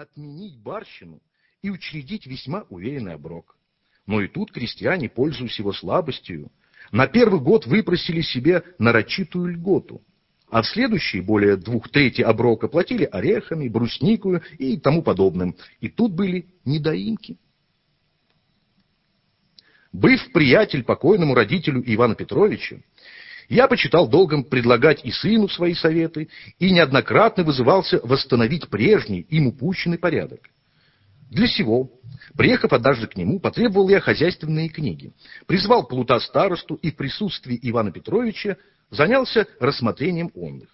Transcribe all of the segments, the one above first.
отменить барщину и учредить весьма уверенный оброк. Но и тут крестьяне, пользуясь его слабостью, на первый год выпросили себе нарочитую льготу, а в следующие более 2/3 оброка платили орехами, брусникою и тому подобным. И тут были недоимки. Быв приятель покойному родителю Ивана Петровича, я почитал долгом предлагать и сыну свои советы, и неоднократно вызывался восстановить прежний, им упущенный порядок. Для сего, приехав однажды к нему, потребовал я хозяйственные книги, призвал плута старосту и в присутствии Ивана Петровича занялся рассмотрением онных.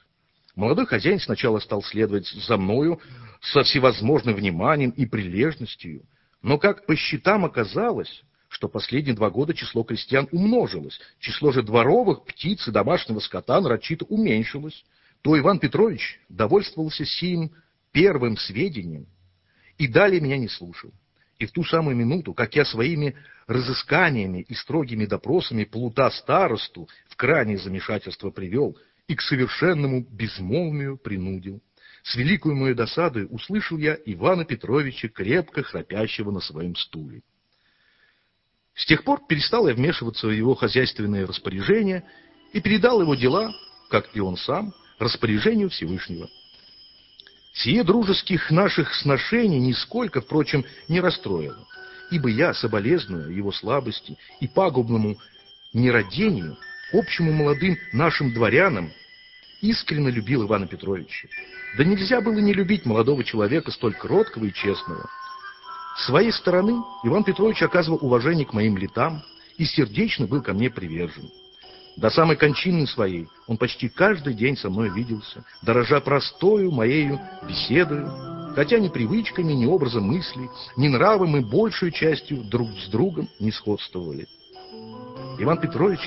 Молодой хозяин сначала стал следовать за мною со всевозможным вниманием и прилежностью, но, как по счетам оказалось, что последние 2 года число крестьян умножилось, число же дворовых, птиц и домашнего скота нарочито уменьшилось, то Иван Петрович довольствовался сим первым сведением и далее меня не слушал. И в ту самую минуту, как я своими разысканиями и строгими допросами плута старосту в крайнее замешательство привел и к совершенному безмолвию принудил, с великой моей досадой услышал я Ивана Петровича, крепко храпящего на своем стуле. С тех пор перестал я вмешиваться в его хозяйственные распоряжения и передал его дела, как и он сам, распоряжению Всевышнего. Сие дружеских наших сношений нисколько, впрочем, не расстроило, ибо я, соболезную его слабости и пагубному нерадению, общему молодым нашим дворянам, искренне любил Ивана Петровича. Да нельзя было не любить молодого человека, столь кроткого и честного. С своей стороны Иван Петрович оказывал уважение к моим летам и сердечно был ко мне привержен. До самой кончины своей он почти каждый день со мной виделся, дорожа простою моею беседою, хотя ни привычками, ни образом мыслей, ни нравом и большую частью друг с другом не сходствовали. Иван Петрович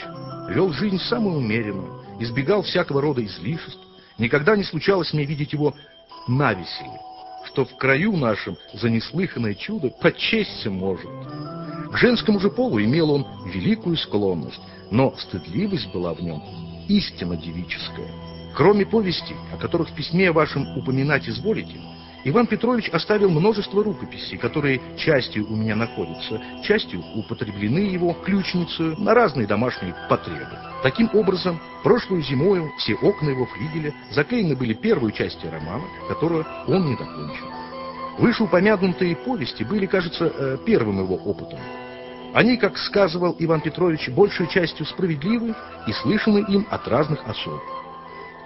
вел жизнь самую умеренную, избегал всякого рода излишеств, никогда не случалось мне видеть его навеселе, что в краю нашем за неслыханное чудо почесться может. К женскому же полу имел он великую склонность, но стыдливость была в нем истинно девическая. Кроме повести, о которых в письме вашем упоминать изволите, Иван Петрович оставил множество рукописей, которые частью у меня находятся, частью употреблены его ключницей на разные домашние потребы. Таким образом, прошлую зимою все окна его флигеля заклеены были первой частью романа, которую он не закончил. Вышеупомянутые повести были, кажется, первым его опытом. Они, как сказывал Иван Петрович, большей частью справедливы и слышаны им от разных особ.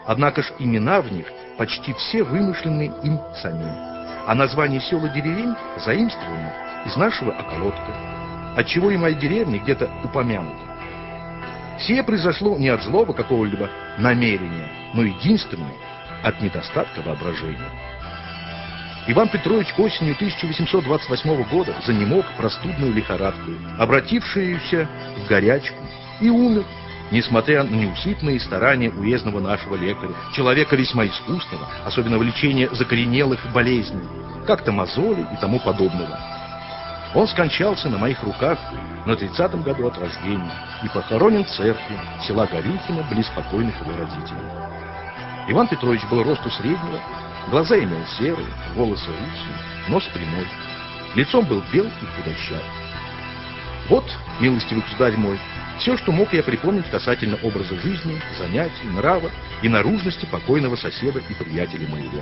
Однако ж имена в них почти все вымышлены им самим, а названия сел и деревень заимствованы из нашего околотка, отчего и мои деревни где-то упомянуты. Сие произошло не от злого какого-либо намерения, но единственно от недостатка воображения. Иван Петрович осенью 1828 года занемог простудную лихорадку, обратившуюся в горячку, и умер, несмотря на неусыпные старания уездного нашего лекаря, человека весьма искусного, особенно в лечении закоренелых болезней, как-то мозоли и тому подобного. Он скончался на моих руках на 30-м году от рождения и похоронен в церкви села Горильхина близ покойных его родителей. Иван Петрович был росту среднего, глаза имел серые, волосы русые, нос прямой, лицом был бел и худощав. Вот, милостивый государь мой, все, что мог я припомнить касательно образа жизни, занятий, нрава и наружности покойного соседа и приятеля моего.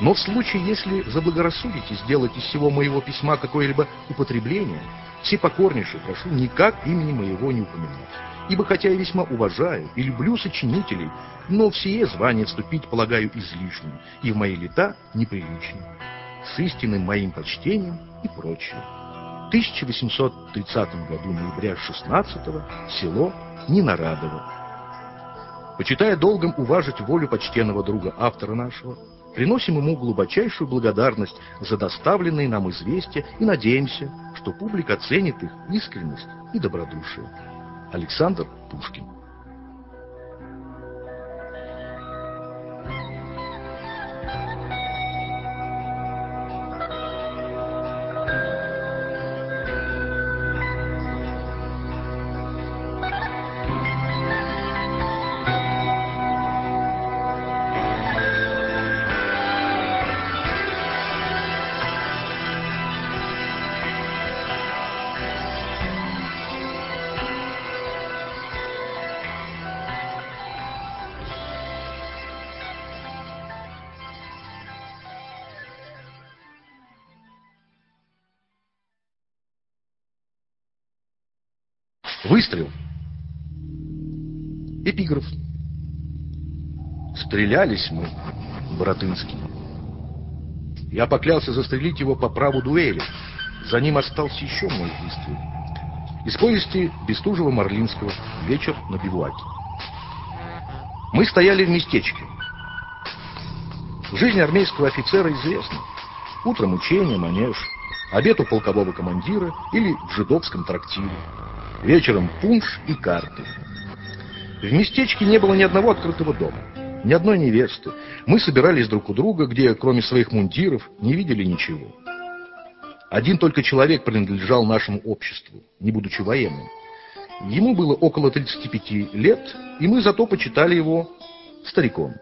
Но в случае, если заблагорассудите сделать из всего моего письма какое-либо употребление, все покорнейше прошу никак имени моего не упоминать. Ибо хотя я весьма уважаю и люблю сочинителей, но в сие звание вступить полагаю излишним, и в мои лета неприличным. С истинным моим почтением и прочее. В 1830 году ноября 16-го село Нинарадово. Почитая долгом уважить волю почтенного друга автора нашего, приносим ему глубочайшую благодарность за доставленные нам известия и надеемся, что публика ценит их искренность и добродушие. Александр Пушкин. Выстрел. Эпиграф. Стрелялись мы, Баратынский. Я поклялся застрелить его по праву дуэли. За ним остался еще мой выстрел. Из повести Бестужева-Марлинского «Вечер на бивуаке». Мы стояли в местечке. Жизнь армейского офицера известна. Утром учение, манеж, обед у полкового командира или в жидовском трактире. Вечером пунш и карты. В местечке не было ни одного открытого дома, ни одной невесты. Мы собирались друг у друга, где, кроме своих мундиров, не видели ничего. Один только человек принадлежал нашему обществу, не будучи военным. Ему было около 35 лет, и мы зато почитали его стариком.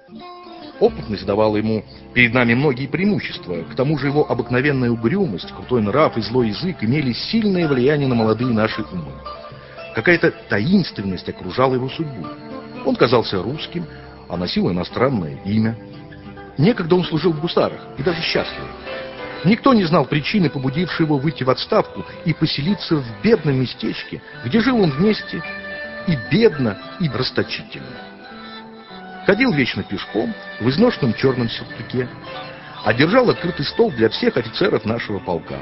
Опытность давала ему перед нами многие преимущества. К тому же его обыкновенная угрюмость, крутой нрав и злой язык имели сильное влияние на молодые наши умы. Какая-то таинственность окружала его судьбу. Он казался русским, а носил иностранное имя. Некогда он служил в гусарах, и даже счастливо. Никто не знал причины, побудившей его выйти в отставку и поселиться в бедном местечке, где жил он вместе и бедно, и расточительно. Ходил вечно пешком, в изношенном черном сюртуке, а держал открытый стол для всех офицеров нашего полка.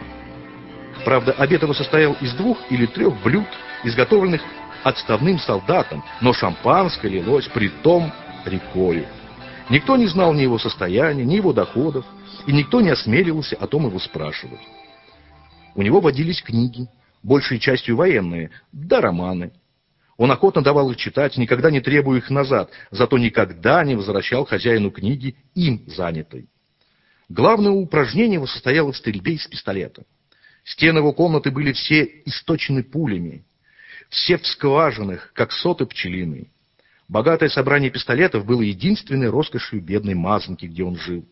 Правда, обед его состоял из 2 или 3 блюд, изготовленных отставным солдатом, но шампанское лилось притом рекою. Никто не знал ни его состояния, ни его доходов, и никто не осмеливался о том его спрашивать. У него водились книги, большей частью военные, да романы. Он охотно давал их читать, никогда не требуя их назад, зато никогда не возвращал хозяину книги, им занятой. Главное упражнение его состояло в стрельбе из пистолета. Стены его комнаты были все источены пулями, все в скважинах, как соты пчелиные. Богатое собрание пистолетов было единственной роскошью бедной мазанки, где он жил.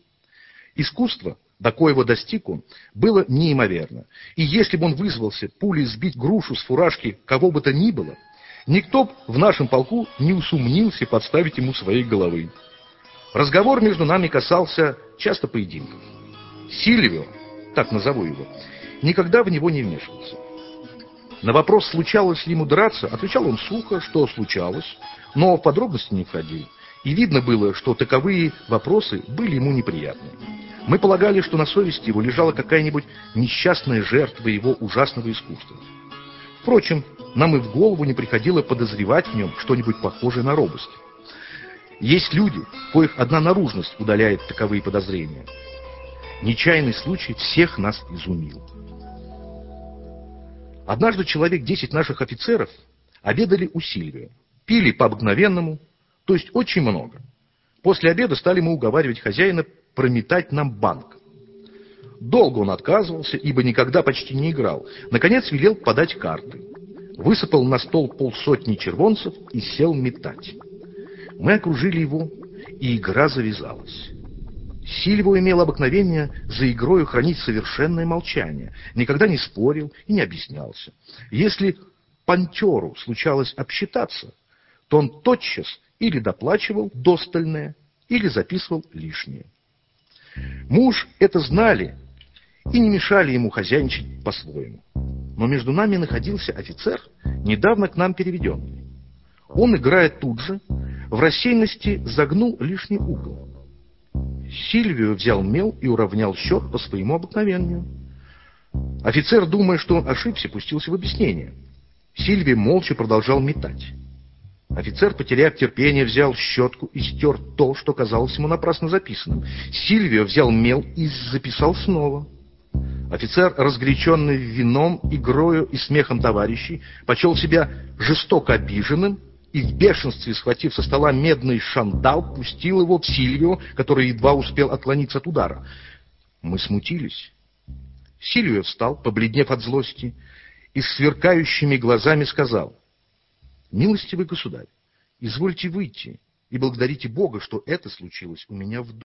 Искусство, до коего достиг он, было неимоверно. И если бы он вызвался пулей сбить грушу с фуражки кого бы то ни было, никто б в нашем полку не усомнился подставить ему своей головы. Разговор между нами касался часто поединков. Сильвио, так назову его, никогда в него не вмешивался. На вопрос, случалось ли ему драться, отвечал он сухо, что случалось, но в подробности не входил. И видно было, что таковые вопросы были ему неприятны. Мы полагали, что на совести его лежала какая-нибудь несчастная жертва его ужасного искусства. Впрочем, нам и в голову не приходило подозревать в нем что-нибудь похожее на робость. Есть люди, коих одна наружность удаляет таковые подозрения. Нечаянный случай всех нас изумил. Однажды человек 10 наших офицеров обедали у Сильвио. Пили по-обыкновенному, то есть очень много. После обеда стали мы уговаривать хозяина прометать нам банк. Долго он отказывался, ибо никогда почти не играл. Наконец велел подать карты. Высыпал на стол 50 червонцев и сел метать. Мы окружили его, и игра завязалась. Сильвио имел обыкновение за игрою хранить совершенное молчание, никогда не спорил и не объяснялся. Если пантеру случалось обсчитаться, то он тотчас или доплачивал достальное, или записывал лишнее. Муж это знали и не мешали ему хозяйничать по-своему. Но между нами находился офицер, недавно к нам переведенный. Он, играя тут же, в рассеянности загнул лишний угол. Сильвио взял мел и уравнял счет по своему обыкновению. Офицер, думая, что он ошибся, пустился в объяснение. Сильвио молча продолжал метать. Офицер, потеряв терпение, взял щетку и стер то, что казалось ему напрасно записанным. Сильвио взял мел и записал снова. Офицер, разгоряченный вином, игрою и смехом товарищей, почел себя жестоко обиженным, и в бешенстве, схватив со стола медный шандал, пустил его в Сильвио, который едва успел отклониться от удара. Мы смутились. Сильвио встал, побледнев от злости, и с сверкающими глазами сказал: «Милостивый государь, извольте выйти и благодарите Бога, что это случилось у меня в доме».